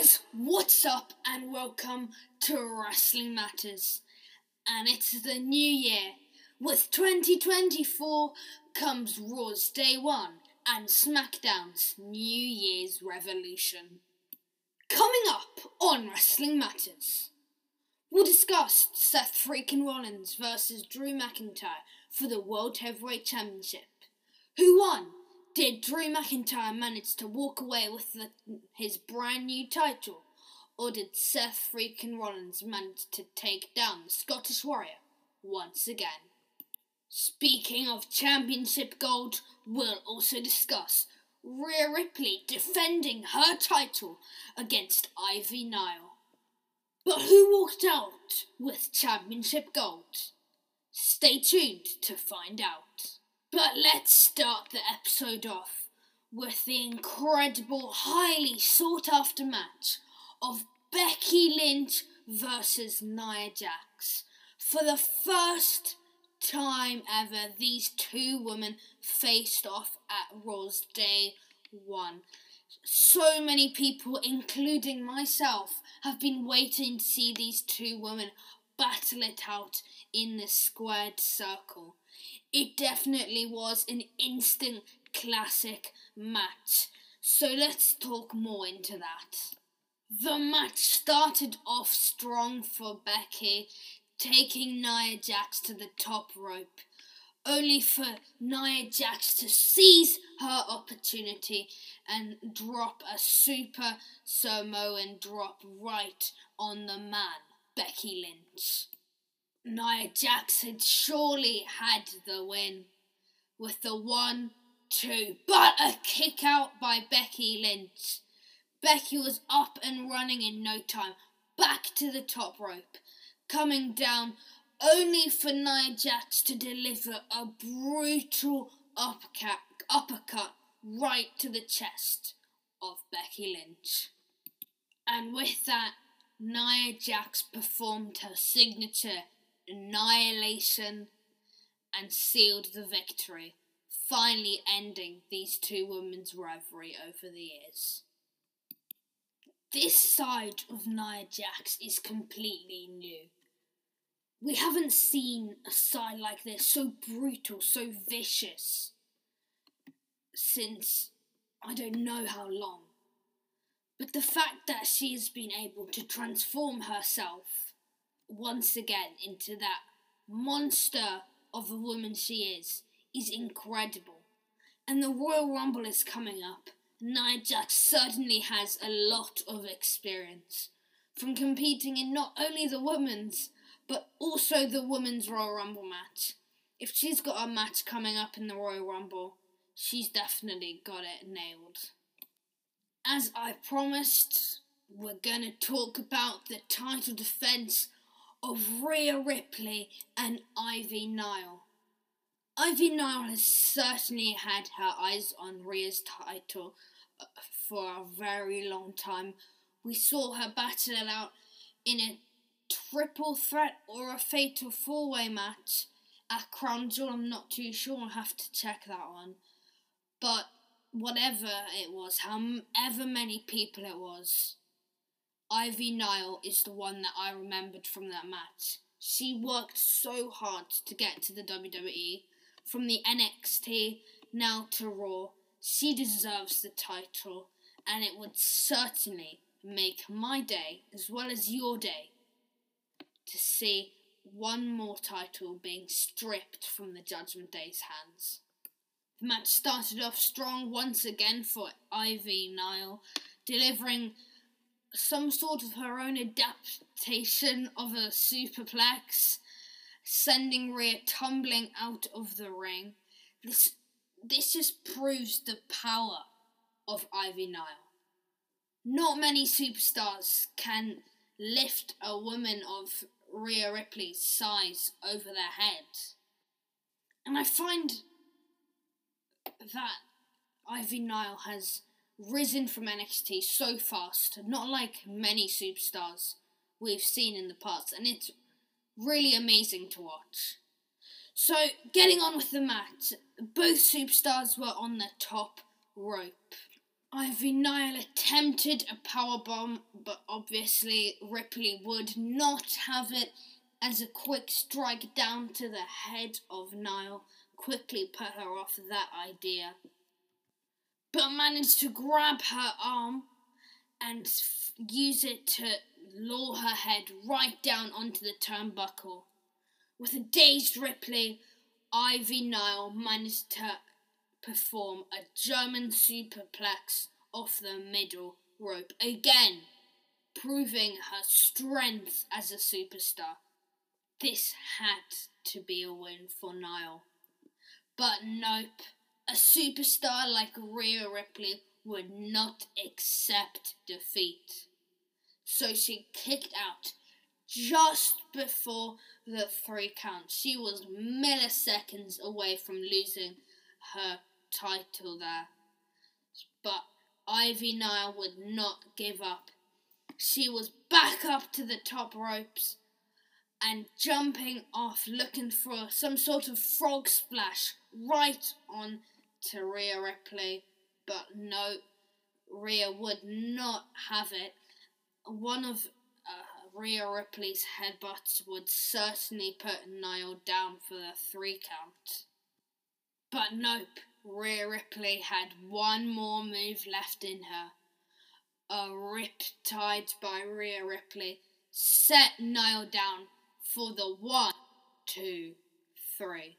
guys, what's up and welcome to Wrestling Matters. And it's the new year. With 2024 comes Raw's Day One and SmackDown's New Year's Revolution. Coming up on Wrestling Matters, we'll discuss Seth Freakin' Rollins versus Drew McIntyre for the World Heavyweight Championship. Who won? Did Drew McIntyre manage to walk away with his brand new title? Or did Seth Freakin' Rollins manage to take down the Scottish Warrior once again? Speaking of championship gold, we'll also discuss Rhea Ripley defending her title against Ivy Nile. But who walked out with championship gold? Stay tuned to find out. But let's start the episode off with the incredible, highly sought-after match of Becky Lynch versus Nia Jax. For the first time ever, these two women faced off at Raw's Day One. So many people, including myself, have been waiting to see these two women battle it out in the squared circle. It definitely was an instant classic match, so let's talk more into that. The match started off strong for Becky, taking Nia Jax to the top rope, only for Nia Jax to seize her opportunity and drop a super Samoan drop right on the man, Becky Lynch. Nia Jax had surely had the win with the 1-2, but a kick out by Becky Lynch. Becky was up and running in no time, back to the top rope, coming down only for Nia Jax to deliver a brutal uppercut right to the chest of Becky Lynch. And with that, Nia Jax performed her signature annihilation and sealed the victory, finally ending these two women's rivalry over the years. This side of Nia Jax is completely new. We haven't seen a side like this, so brutal, so vicious, since I don't know how long. But the fact that she has been able to transform herself once again into that monster of a woman she is incredible. And the Royal Rumble is coming up. Nia Jax certainly has a lot of experience from competing in not only the women's, but also the women's Royal Rumble match. If she's got a match coming up in the Royal Rumble, she's definitely got it nailed. As I promised, we're going to talk about the title defence of Rhea Ripley and Ivy Nile. Ivy Nile has certainly had her eyes on Rhea's title for a very long time. We saw her battle it out in a triple threat or a fatal four-way match at Crown Jewel. I'm not too sure, I'll have to check that one. But whatever it was, however many people it was, Ivy Nile is the one that I remembered from that match. She worked so hard to get to the WWE, from the NXT, now to Raw. She deserves the title, and it would certainly make my day, as well as your day, to see one more title being stripped from the Judgment Day's hands. The match started off strong once again for Ivy Nile, delivering some sort of her own adaptation of a superplex, sending Rhea tumbling out of the ring. This just proves the power of Ivy Nile. Not many superstars can lift a woman of Rhea Ripley's size over their head. And I find that Ivy Nile has risen from NXT so fast, not like many superstars we've seen in the past, and it's really amazing to watch. So, getting on with the match, both superstars were on the top rope. Ivy Nile attempted a powerbomb, but obviously Ripley would not have it as a quick strike down to the head of Nile quickly put her off that idea, but managed to grab her arm and use it to lure her head right down onto the turnbuckle. With a dazed Ripley, Ivy Nile managed to perform a German superplex off the middle rope again, proving her strength as a superstar. This had to be a win for Nile. But nope, a superstar like Rhea Ripley would not accept defeat. So she kicked out just before the 3 count. She was milliseconds away from losing her title there. But Ivy Nile would not give up. She was back up to the top ropes and jumping off, looking for some sort of frog splash right on to Rhea Ripley. But no, Rhea would not have it. One of Rhea Ripley's headbutts would certainly put Nile down for the 3 count. But nope, Rhea Ripley had one more move left in her. A riptide by Rhea Ripley set Nile down for the 1, 2, 3.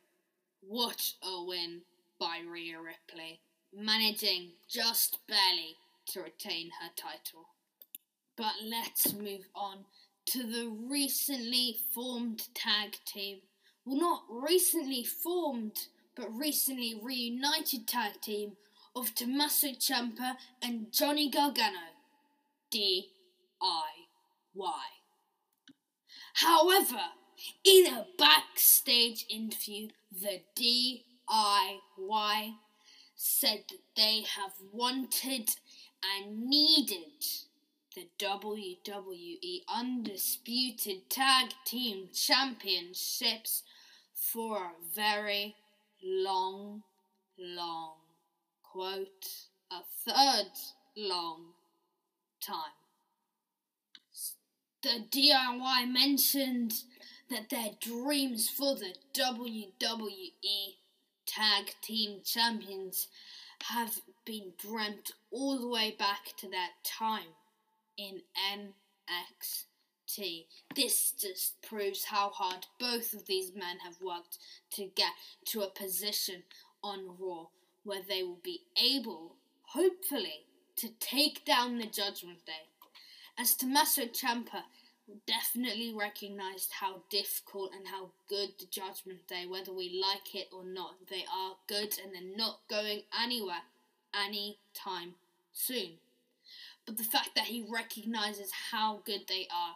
What a win by Rhea Ripley, managing just barely to retain her title. But let's move on to the recently formed tag team. Well, not recently formed, but recently reunited tag team of Tommaso Ciampa and Johnny Gargano, D.I.Y. However, in a backstage interview, the D.I.Y. said that they have wanted and needed the WWE Undisputed Tag Team Championships for a very long, quote, a third long time. The D.I.Y. mentioned that their dreams for the WWE Tag Team Champions have been dreamt all the way back to that time in NXT. This just proves how hard both of these men have worked to get to a position on Raw where they will be able, hopefully, to take down the Judgment Day, as Tommaso Ciampa definitely recognised how difficult and how good the Judgment Day, whether we like it or not, they are good and they're not going anywhere anytime soon. But the fact that he recognises how good they are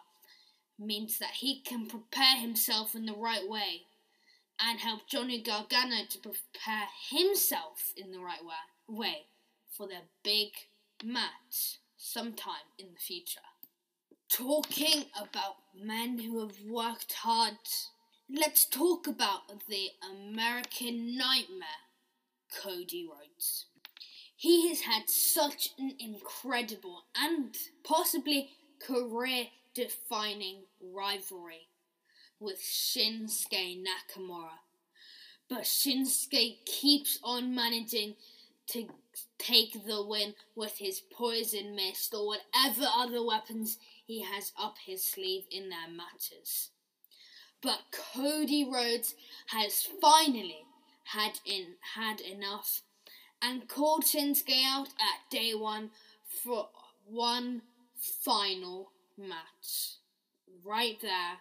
means that he can prepare himself in the right way and help Johnny Gargano to prepare himself in the right way for their big match sometime in the future. Talking about men who have worked hard, let's talk about the American Nightmare, Cody Rhodes. He has had such an incredible and possibly career-defining rivalry with Shinsuke Nakamura. But Shinsuke keeps on managing to take the win with his poison mist or whatever other weapons he has up his sleeve in their matches. But Cody Rhodes has finally had enough and called Shinsuke out at Day One for one final match. Right there,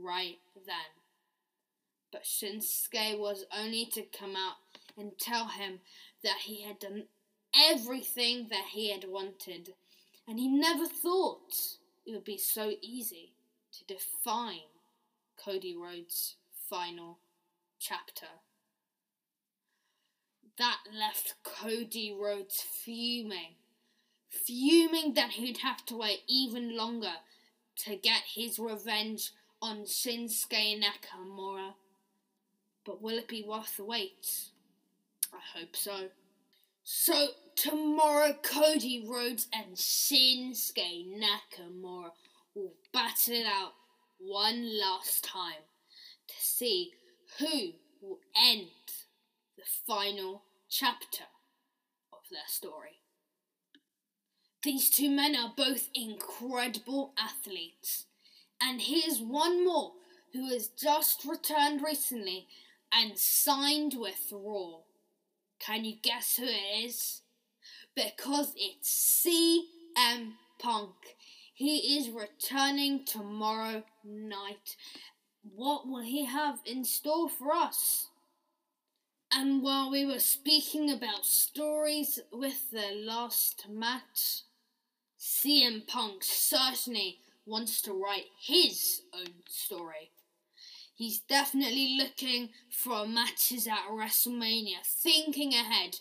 right then. But Shinsuke was only to come out and tell him that he had done everything that he had wanted, and he never thought it would be so easy to define Cody Rhodes' final chapter. That left Cody Rhodes fuming that he'd have to wait even longer to get his revenge on Shinsuke Nakamura. But will it be worth the wait? I hope so. So, tomorrow, Cody Rhodes and Shinsuke Nakamura will battle it out one last time to see who will end the final chapter of their story. These two men are both incredible athletes. And here's one more who has just returned recently and signed with Raw. Can you guess who it is? Because it's CM Punk. He is returning tomorrow night. What will he have in store for us? And while we were speaking about stories with the last match, CM Punk certainly wants to write his own story. He's definitely looking for matches at WrestleMania, thinking ahead,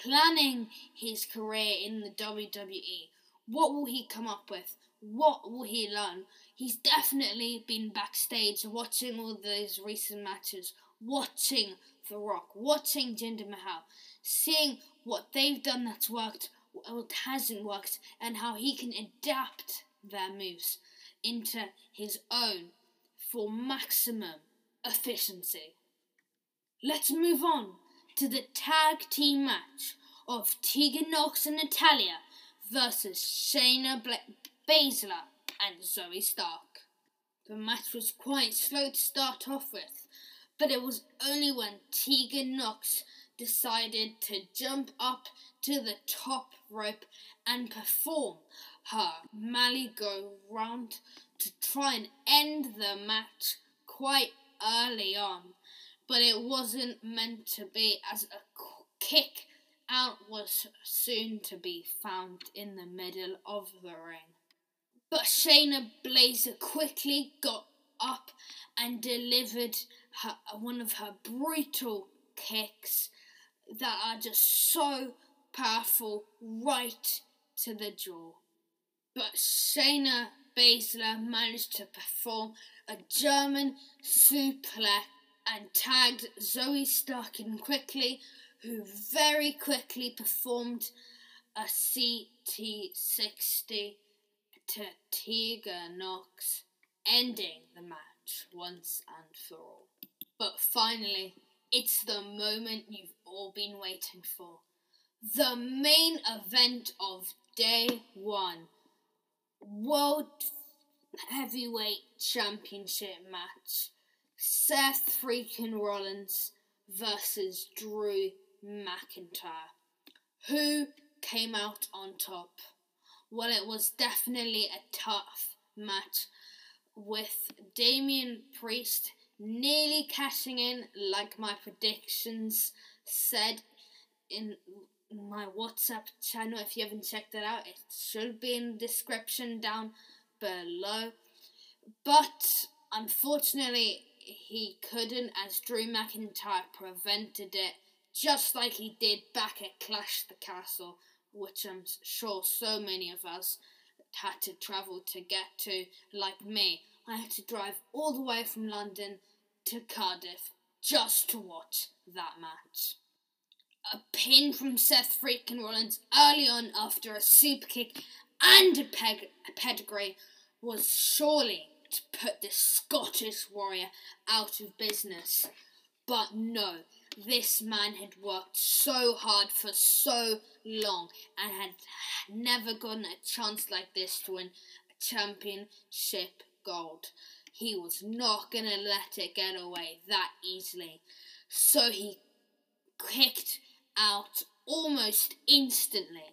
planning his career in the WWE. What will he come up with? What will he learn? He's definitely been backstage watching all those recent matches, watching The Rock, watching Jinder Mahal, seeing what they've done that's worked, what hasn't worked, and how he can adapt their moves into his own for maximum efficiency. Let's move on to the tag team match of Tegan Nox and Natalya versus Shayna Baszler and Zoe Stark. The match was quite slow to start off with, but it was only when Tegan Nox decided to jump up to the top rope and perform her merry-go-round to try and end the match quite early on. But it wasn't meant to be, as a kick out was soon to be found in the middle of the ring. But Shayna Baszler quickly got up and delivered one of her brutal kicks that are just so powerful, right to the jaw. But Shayna Baszler managed to perform a German suplex and tagged Zoe Stark in quickly, who very quickly performed a CT60 to Tegan Nox, ending the match once and for all. But finally, it's the moment you've all been waiting for. The main event of Day One, World Heavyweight Championship match, Seth Freakin' Rollins versus Drew McIntyre. Who came out on top? Well, it was definitely a tough match, with Damian Priest nearly cashing in, like my predictions said in my WhatsApp channel. If you haven't checked that out, it should be in the description down below. But unfortunately, he couldn't, as Drew McIntyre prevented it, just like he did back at Clash the Castle, which I'm sure so many of us had to travel to get to. Like me, I had to drive all the way from London to Cardiff just to watch that match. A pin from Seth Freakin' Rollins early on after a super kick and a pedigree was surely to put the Scottish Warrior out of business. But no, this man had worked so hard for so long and had never gotten a chance like this to win a championship gold. He was not going to let it get away that easily. So he kicked out almost instantly.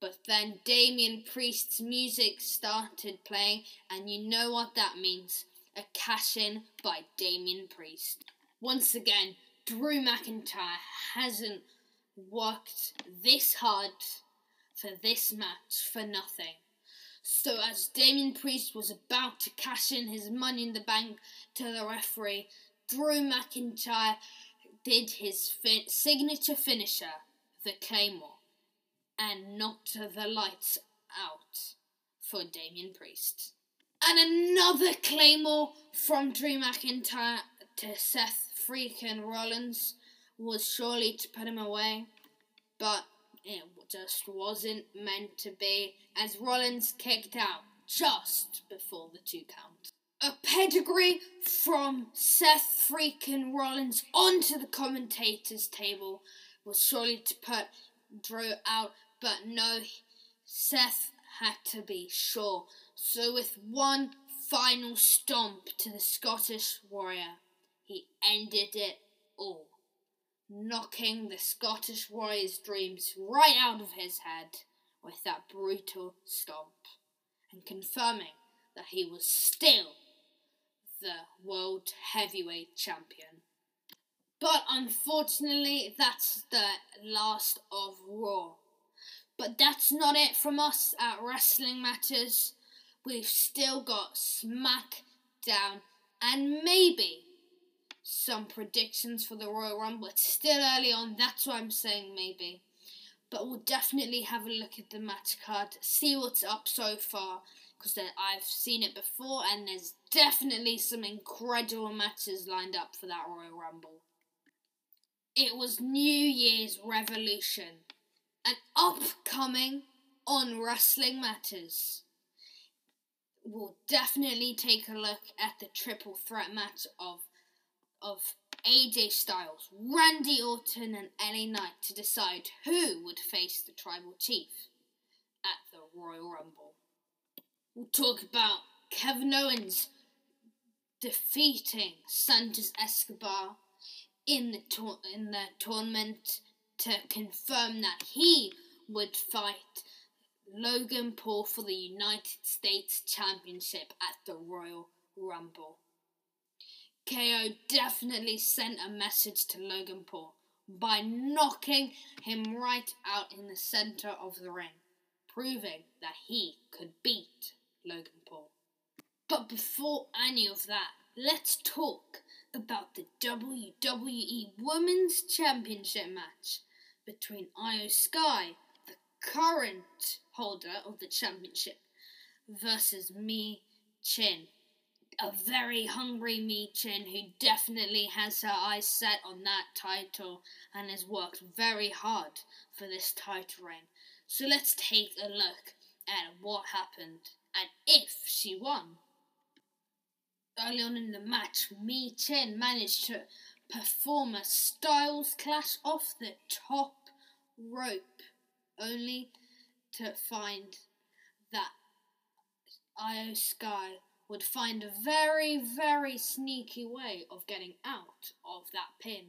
But then Damian Priest's music started playing, and you know what that means. A cash in by Damian Priest. Once again, Drew McIntyre hasn't worked this hard for this match for nothing. So as Damian Priest was about to cash in his money in the bank to the referee, Drew McIntyre did his signature finisher, the Claymore, and knocked the lights out for Damian Priest. And another Claymore from Drew McIntyre to Seth Freakin' Rollins was surely to put him away. but it just wasn't meant to be, as Rollins kicked out just before the 2 count. A pedigree from Seth Freakin' Rollins onto the commentator's table was surely to put Drew out, but no, Seth had to be sure. So with one final stomp to the Scottish Warrior, he ended it all, knocking the Scottish Warrior's dreams right out of his head with that brutal stomp, and confirming that he was still the World Heavyweight Champion. But unfortunately, that's the last of Raw. But that's not it from us at Wrestling Matters. We've still got SmackDown and maybe some predictions for the Royal Rumble. It's still early on, that's why I'm saying maybe. But we'll definitely have a look at the match card, see what's up so far, because I've seen it before and there's definitely some incredible matches lined up for that Royal Rumble. It was New Year's Revolution, and upcoming on Wrestling Matters, we'll definitely take a look at the triple threat match of AJ Styles, Randy Orton and LA Knight to decide who would face the Tribal Chief at the Royal Rumble. We'll talk about Kevin Owens defeating Santos Escobar in the tournament to confirm that he would fight Logan Paul for the United States Championship at the Royal Rumble. KO definitely sent a message to Logan Paul by knocking him right out in the centre of the ring, proving that he could beat Logan Paul. But before any of that, let's talk about the WWE Women's Championship match between Iyo Sky, the current holder of the championship, versus Mia Shin. A very hungry Mia Shin who definitely has her eyes set on that title and has worked very hard for this title reign. So let's take a look at what happened and if she won. Early on in the match, Mia Shin managed to perform a Styles Clash off the top rope, only to find that Iyo Sky would find a very, very sneaky way of getting out of that pin.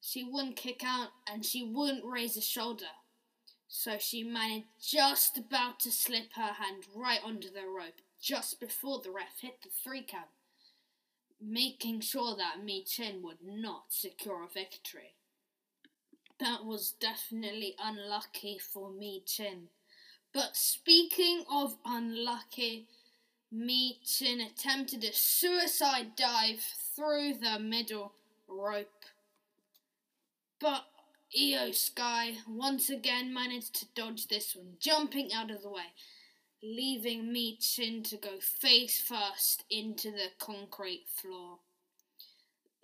She wouldn't kick out and she wouldn't raise a shoulder, so she managed just about to slip her hand right onto the rope just before the ref hit the 3 count, making sure that Mia Shin would not secure a victory. That was definitely unlucky for Mia Shin. But speaking of unlucky, Mia Shin attempted a suicide dive through the middle rope, but Iyo Sky once again managed to dodge this one, jumping out of the way, leaving Mia Shin to go face first into the concrete floor,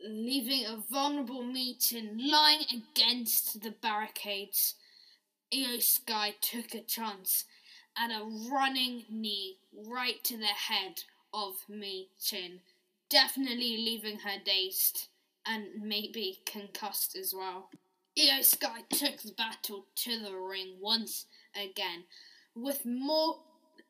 leaving a vulnerable Mia Shin lying against the barricades. Iyo Sky took a chance and a running knee right to the head of Mia Shin, definitely leaving her dazed and maybe concussed as well. Iyo Sky took the battle to the ring once again, with more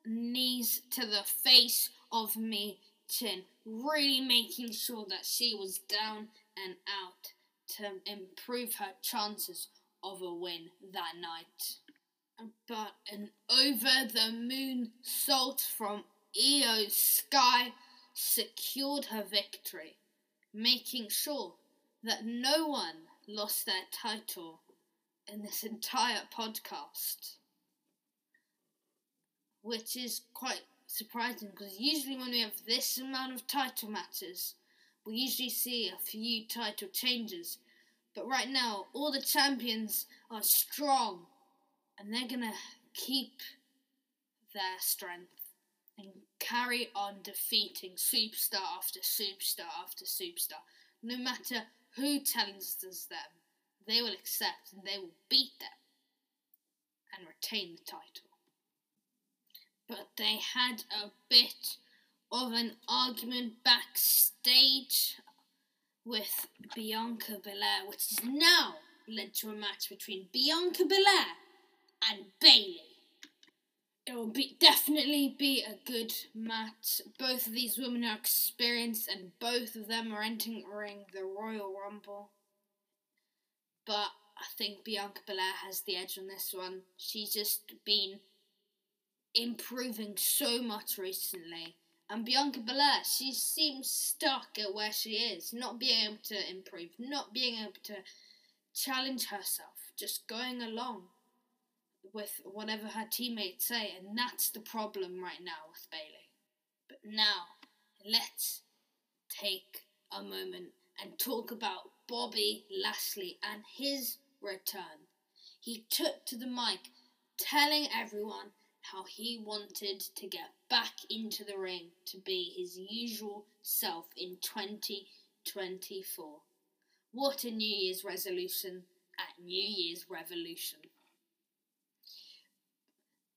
knees to the face of Mia Shin, really making sure that she was down and out to improve her chances of a win that night. But an over-the-moon salt from Iyo Sky secured her victory, making sure that no one lost their title in this entire podcast, which is quite surprising because usually when we have this amount of title matches, we usually see a few title changes. But right now, all the champions are strong, and they're going to keep their strength and carry on defeating superstar after superstar after superstar. No matter who challenges them, they will accept and they will beat them and retain the title. But they had a bit of an argument backstage with Bianca Belair, which has now led to a match between Bianca Belair and Bayley. It will definitely be a good match. Both of these women are experienced and both of them are entering the Royal Rumble. But I think Bianca Belair has the edge on this one. She's just been improving so much recently. And Bianca Belair, she seems stuck at where she is. Not being able to improve. Not being able to challenge herself. Just going along with whatever her teammates say, and that's the problem right now with Bayley. But now, let's take a moment and talk about Bobby Lashley and his return. He took to the mic, telling everyone how he wanted to get back into the ring to be his usual self in 2024. What a New Year's resolution at New Year's Revolution.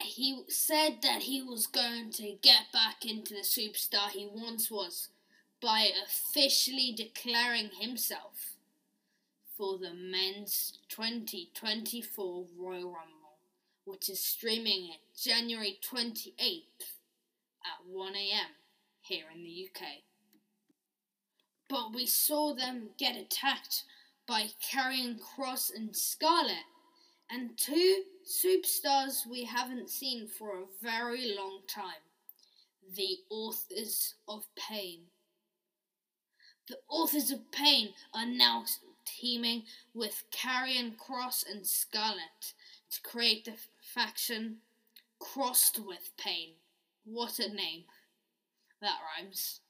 He said that he was going to get back into the superstar he once was by officially declaring himself for the men's 2024 Royal Rumble, which is streaming at January 28th at 1 a.m. here in the UK. But we saw them get attacked by Karrion Kross and Scarlett, and two superstars we haven't seen for a very long time. The Authors of Pain. The Authors of Pain are now teaming with Karrion Kross and Scarlett to create the faction Crossed with Pain. What a name. That rhymes.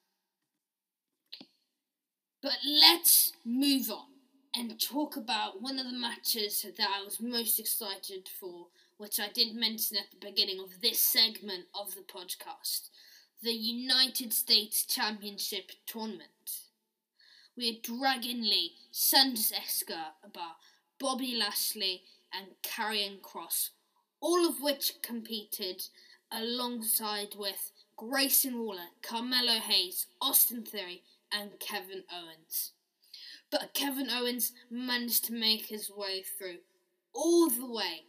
But let's move on and talk about one of the matches that I was most excited for, which I did mention at the beginning of this segment of the podcast, the United States Championship Tournament. We had Dragon Lee, Santos Escobar, Bobby Lashley and Karrion Kross, all of which competed alongside with Grayson Waller, Carmelo Hayes, Austin Theory and Kevin Owens. But Kevin Owens managed to make his way through all the way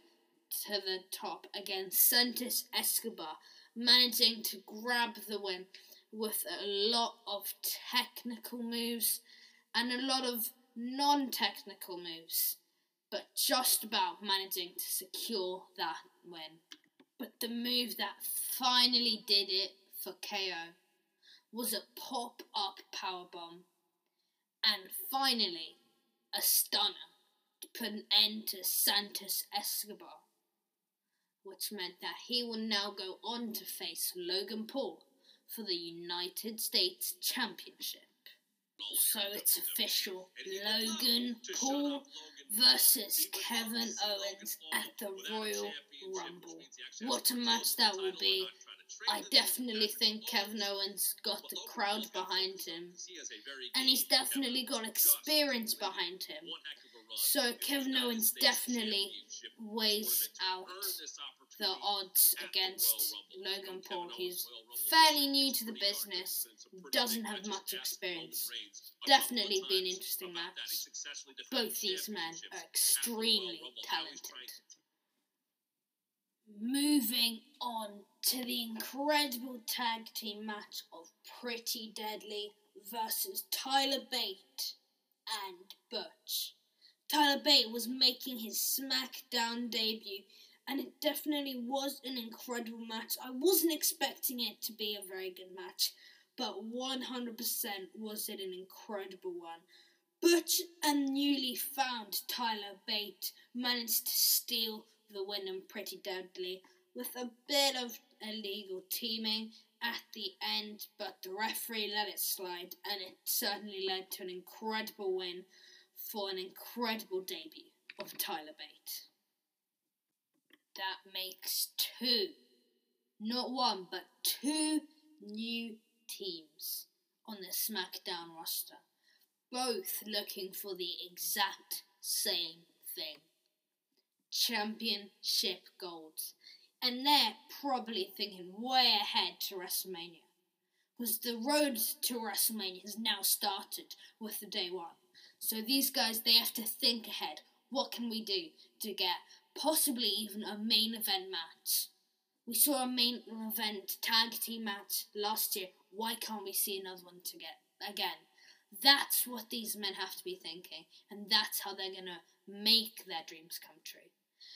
to the top against Santos Escobar, managing to grab the win with a lot of technical moves and a lot of non-technical moves, but just about managing to secure that win. But the move that finally did it for KO was a pop-up powerbomb. And finally, a stunner to put an end to Santos Escobar, which meant that he will now go on to face Logan Paul for the United States Championship. So it's official, Logan Paul versus Kevin Owens at the Royal Rumble. What a match that will be. I definitely think Kevin Owens got the crowd behind him, and he's definitely got experience behind him. So Kevin Owens definitely weighs out the odds against Logan Paul, who's fairly new to the business, doesn't have much experience. Definitely be an interesting match. Both these men are extremely talented. Moving on to the incredible tag team match of Pretty Deadly versus Tyler Bate and Butch. Tyler Bate was making his SmackDown debut, and it definitely was an incredible match. I wasn't expecting it to be a very good match, but 100% was it an incredible one. Butch and newly found Tyler Bate managed to steal the win and Pretty Deadly with a bit of illegal teaming at the end, but the referee let it slide, and it certainly led to an incredible win for an incredible debut of Tyler Bate. That makes two, not one, but two new teams on the SmackDown roster, both looking for the exact same thing. Championship golds. And they're probably thinking way ahead to WrestleMania. Because the road to WrestleMania has now started with the Day One. So these guys, they have to think ahead. What can we do to get possibly even a main event match? We saw a main event tag team match last year. Why can't we see another one to get again? That's what these men have to be thinking. And that's how they're going to make their dreams come true.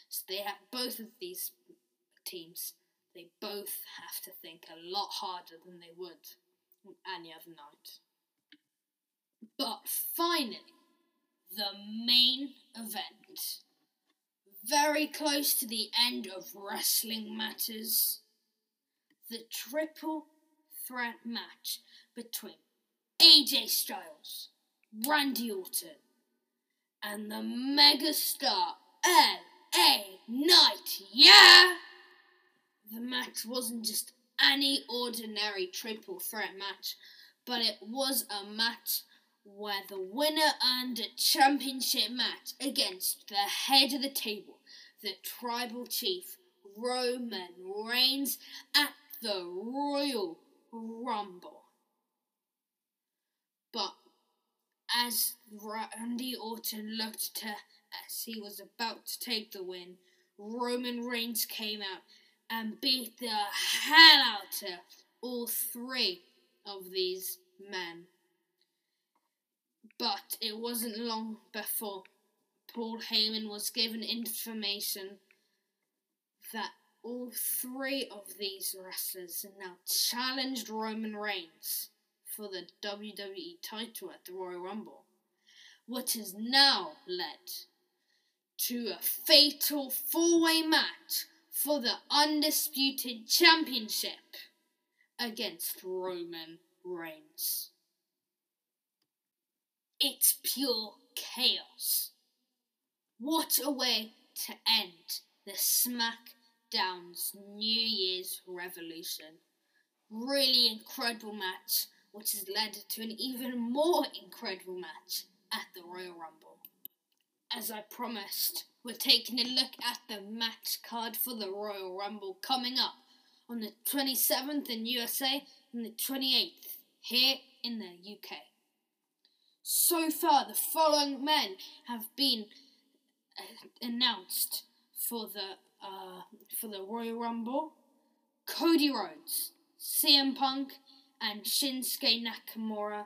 So they have both of these teams. They both have to think a lot harder than they would on any other night. But finally, the main event. Very close to the end of Wrestling Matters. The triple threat match between AJ Styles, Randy Orton, and the megastar LA Knight. Yeah! The match wasn't just any ordinary triple threat match, but it was a match where the winner earned a championship match against the head of the table, the tribal chief, Roman Reigns, at the Royal Rumble. But as Randy Orton looked to as he was about to take the win, Roman Reigns came out and beat the hell out of all three of these men. But it wasn't long before Paul Heyman was given information that all three of these wrestlers now challenged Roman Reigns for the WWE title at the Royal Rumble, which has now led to a fatal four-way match for the Undisputed Championship against Roman Reigns. It's pure chaos. What a way to end the SmackDown's New Year's Revolution. Really incredible match, which has led to an even more incredible match at the Royal Rumble. As I promised, we're taking a look at the match card for the Royal Rumble coming up on the 27th in USA and the 28th here in the UK. So far, the following men have been announced for the Royal Rumble: Cody Rhodes, CM Punk, and Shinsuke Nakamura,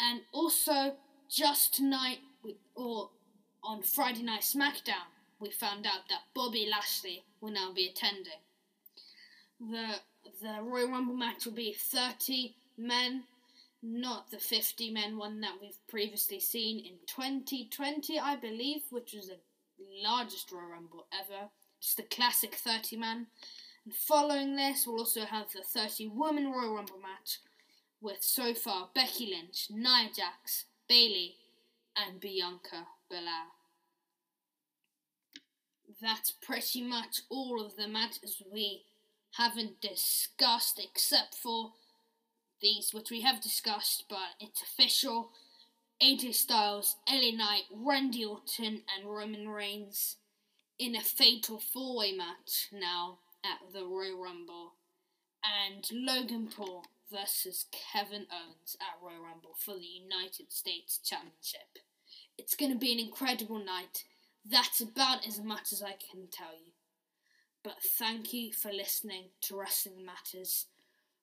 and also just tonight on Friday Night SmackDown, we found out that Bobby Lashley will now be attending. The Royal Rumble match will be 30 men, not the 50 men one that we've previously seen in 2020, I believe, which was the largest Royal Rumble ever. Just the classic 30 man. And following this, we'll also have the 30 woman Royal Rumble match with, so far, Becky Lynch, Nia Jax, Bayley, and Bianca Belair. That's pretty much all of the matches we haven't discussed, except for these which we have discussed, but it's official: AJ Styles, LA Knight, Randy Orton, and Roman Reigns in a fatal four-way match now at the Royal Rumble, and Logan Paul versus Kevin Owens at Royal Rumble for the United States Championship. It's going to be an incredible night. That's about as much as I can tell you. But thank you for listening to Wrestling Matters.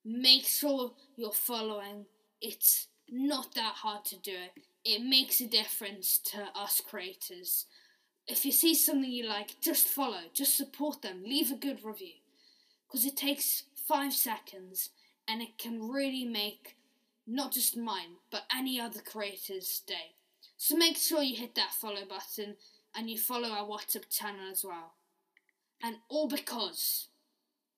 Make sure you're following. It's not that hard to do it. It makes a difference to us creators. If you see something you like, just follow. Just support them. Leave a good review. Because it takes 5 seconds and it can really make not just mine, but any other creator's day. So make sure you hit that follow button and you follow our WhatsApp channel as well. And all because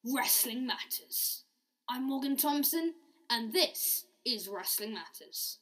wrestling matters. I'm Morgan Thompson and this is Wrestling Matters.